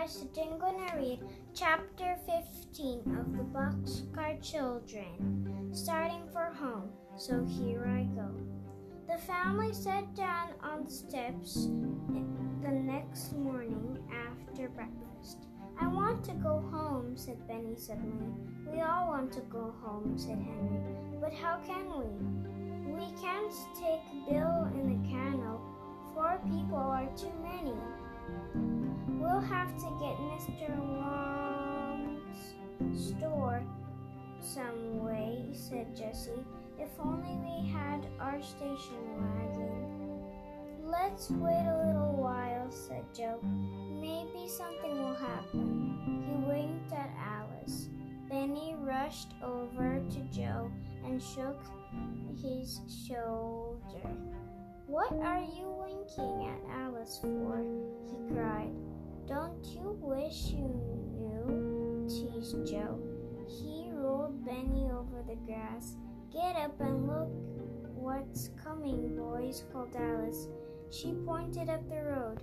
are sitting gonna read Chapter 15 of the Boxcar Children, starting for home, so here I go. The family sat down on the steps the next morning after breakfast. I want to go home, said Benny suddenly. We all want to go home, said Henry, but how can we? We can't take Bill in the canoe. 4 people are too many. We'll have to get Mr. Long's store some way, said Jessie. If only we had our station wagon. Let's wait a little while, said Joe. Maybe something will happen. He winked at Alice. Benny rushed over to Joe and shook his shoulder. What are you winking at Alice for? He cried. Don't you wish you knew? Teased Joe. He rolled Benny over the grass. Get up and look what's coming, boys, called Alice. She pointed up the road.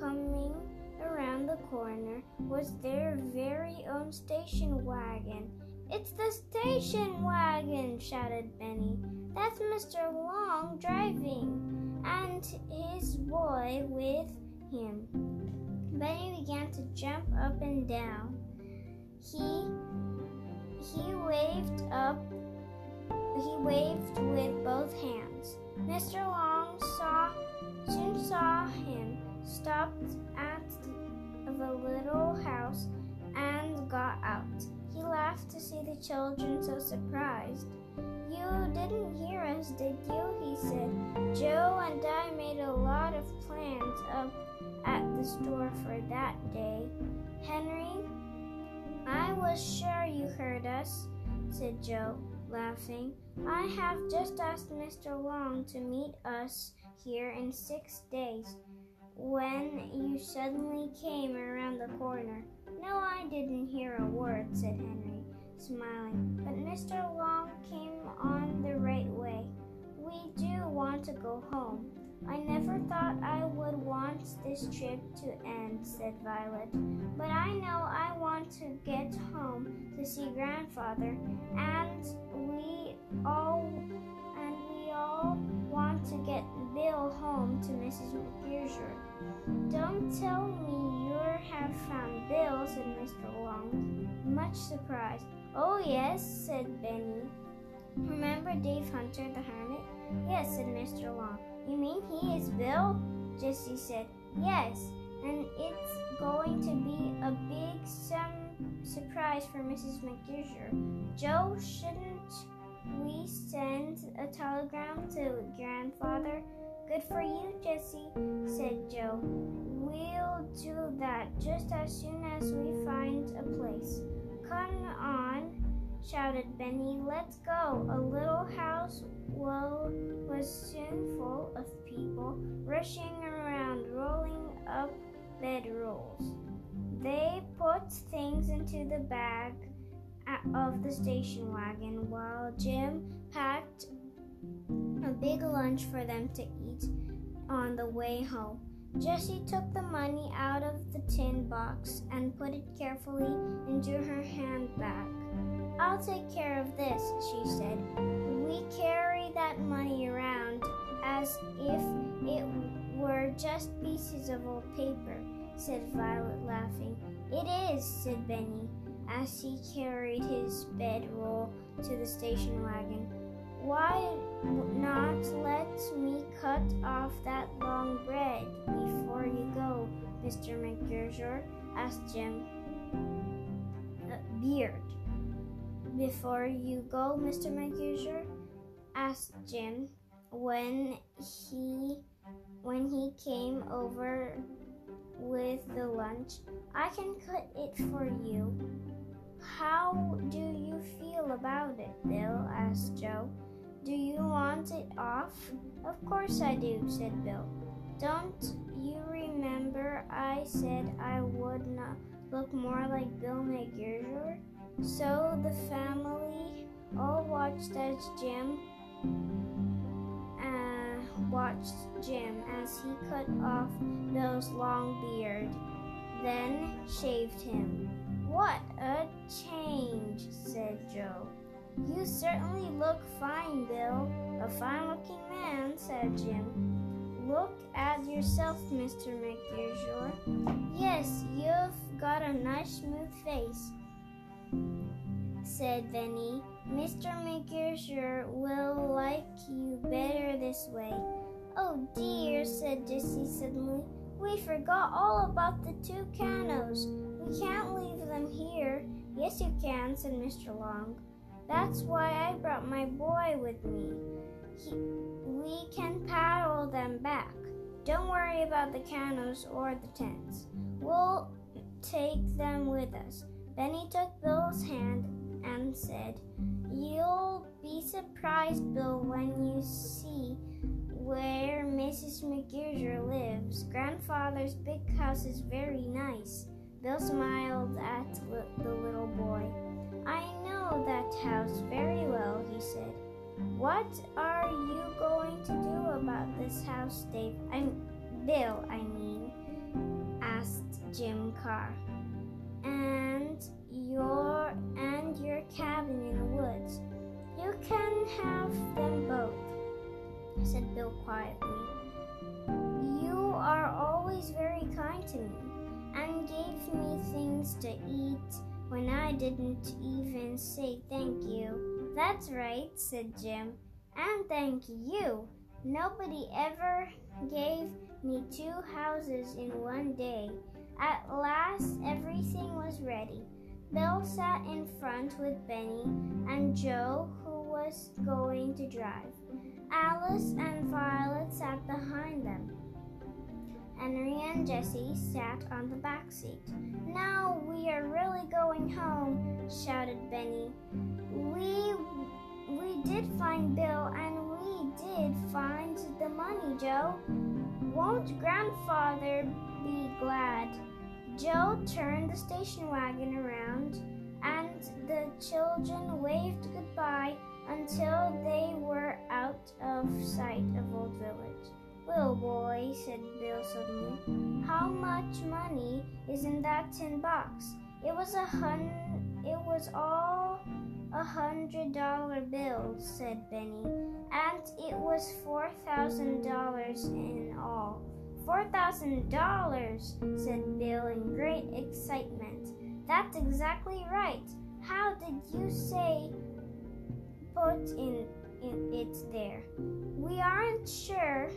Coming around the corner was their very own station wagon. It's the station wagon, shouted Benny. That's Mr. Long driving, and his boy with him. Benny began to jump up and down. He waved with both hands. Mr. Long soon saw him, stopped at the little house, and got out. He laughed to see the children so surprised. You didn't hear us, did you? He said. Joe and I made a lot of plans up at the store for that day. Henry, I was sure you heard us, said Joe, laughing. I have just asked Mr. Long to meet us here in 6 days when you suddenly came around the corner. No, I didn't hear a word, said Henry, smiling, but Mr. Long came on the right way. We do want to go home. I never thought I would want this trip to end, said Violet, but I know I want to get home to see Grandfather, and we all want to get Bill home to Mrs. McPiercher. Don't tell me you have found Bill, said Mr. Long, much surprised. Oh yes, said Benny. Remember Dave Hunter the hermit? Yes, said Mr. Long. You mean he is Bill? Jessie said. Yes, and it's going to be a big surprise for Mrs. McPiercher. Joe, shouldn't we send a telegram to Grandfather? Good for you, Jessie, said Joe. We'll do that just as soon as we find a place. Come on, shouted Benny. Let's go. A little house was soon full of people rushing around, rolling up bedrolls. They put things into the bag of the station wagon while Jim packed a big lunch for them to eat on the way home. Jessie took the money out of the tin box and put it carefully into her handbag. I'll take care of this, she said. We carry that money around as if it were just pieces of old paper, said Violet, laughing. It is, said Benny, as he carried his bedroll to the station wagon. Why not let me cut off that long bread before you go, Mr. McPiercher? Asked Jim Beard. Before you go, Mr. McPiercher? Asked Jim when he came over with the lunch. I can cut it for you. How do you feel about it, Bill? Asked Joe. Do you want it off? Of course I do, said Bill. Don't you remember I said I would not look more like Bill McGregor? So the family all watched Jim as he cut off Bill's long beard. then shaved him. "What a change," said Joe. "You certainly look fine, Bill." "A fine-looking man," said Jim. "Look at yourself, Mr. McPiercher. Yes, you've got a nice smooth face," said Benny. "Mr. McPiercher will like you better this way." "Oh dear," said Jessie suddenly. "We forgot all about the two canoes. We can't leave them here." "Yes, you can," said Mr. Long. "That's why I brought my boy with me. We can paddle them back. Don't worry about the canoes or the tents. We'll take them with us." Benny took Bill's hand and said, "You'll be surprised, Bill, when you see where Mrs. McPiercher lives. Grandfather's big house is very nice." Bill smiled at the little boy. "I know that house very well," he said. "What are you going to do about this house, Bill, asked Jim Carr. "And your cabin in the woods." "You can have them both," said Bill quietly. "You are always very kind to me, and gave me things to eat when I didn't even say thank you." "That's right," said Jim, "and thank you. Nobody ever gave me two houses in one day." At last, everything was ready. Bill sat in front with Benny and Joe, who was going to drive. Alice and Violet sat behind them. Henry and Jessie sat on the back seat. "Now we are really going home," shouted Benny. We did find Bill, and we did find the money, Joe. Won't Grandfather be glad?" Joe turned the station wagon around, and the children waved goodbye until they were out of sight of Old Village. "Little boy," said Bill suddenly, "how much money is in that tin box?" It was all $100 bills, said Benny, "and it was $4,000 in all." $4,000, said Bill in great excitement. "That's exactly right. How did you say put in it there?" "We aren't sure,"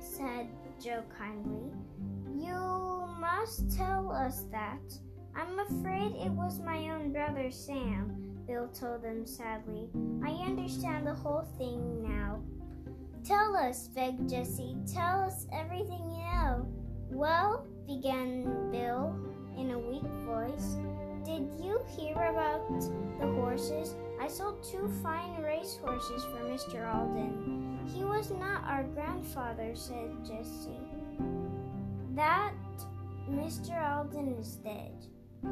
said Joe kindly. "You must tell us that." "I'm afraid it was my own brother Sam," Bill told them sadly. "I understand the whole thing now." "Tell us," begged Jessie. "Tell us everything you know." "Well," began Bill in a weak voice, "did you hear about the horses? I sold two fine racehorses for Mr. Alden." "He was not our grandfather," said Jessie. "That Mr. Alden is dead."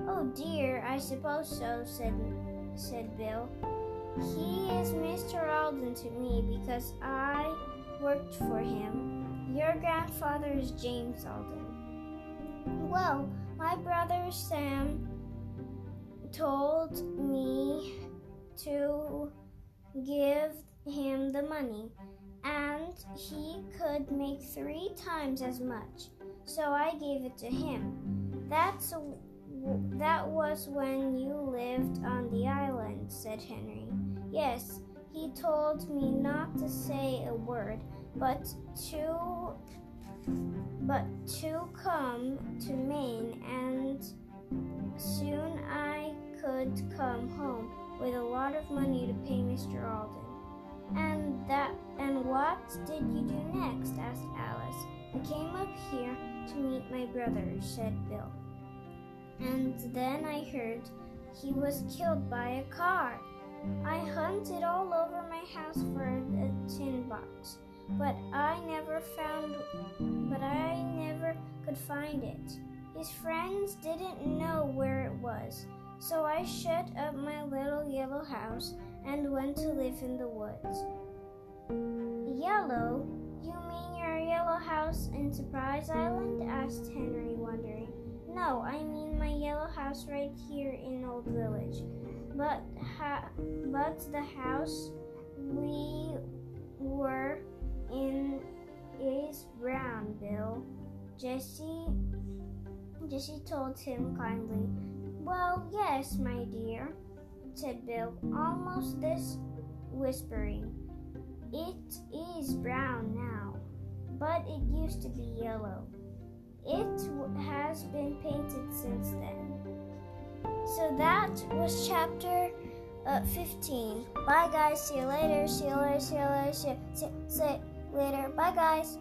"Oh dear, I suppose so," said Bill. "He is Mr. Alden to me because I worked for him. Your grandfather is James Alden." "Well, my brother Sam told me to give him the money, and he could make 3 times as much, so I gave it to him. That was when you lived on the island," said Henry. "Yes, he told me not to say a word, but to come to Maine, and soon I could come home with a lot of money to pay Mr. Alden." And what did you do next?" asked Alice. "I came up here to meet my brother," said Bill. "And then I heard he was killed by a car. I hunted all over my house for the tin box, but I never could find it. His friends didn't know where it was, so I shut up my little yellow house and went to live in the woods." "Yellow? You mean your yellow house in Surprise Island?" asked Henry, wondering. No, I mean my yellow house right here in Old Village. But the house we were in is brown, Bill. Jessie told him kindly. Well, yes, my dear, said Bill, almost this whispering. It is brown now, but it used to be yellow. It has been painted since then. So that was chapter 15. Bye, guys. See you later. See you later. See you later. See you later. Bye, guys.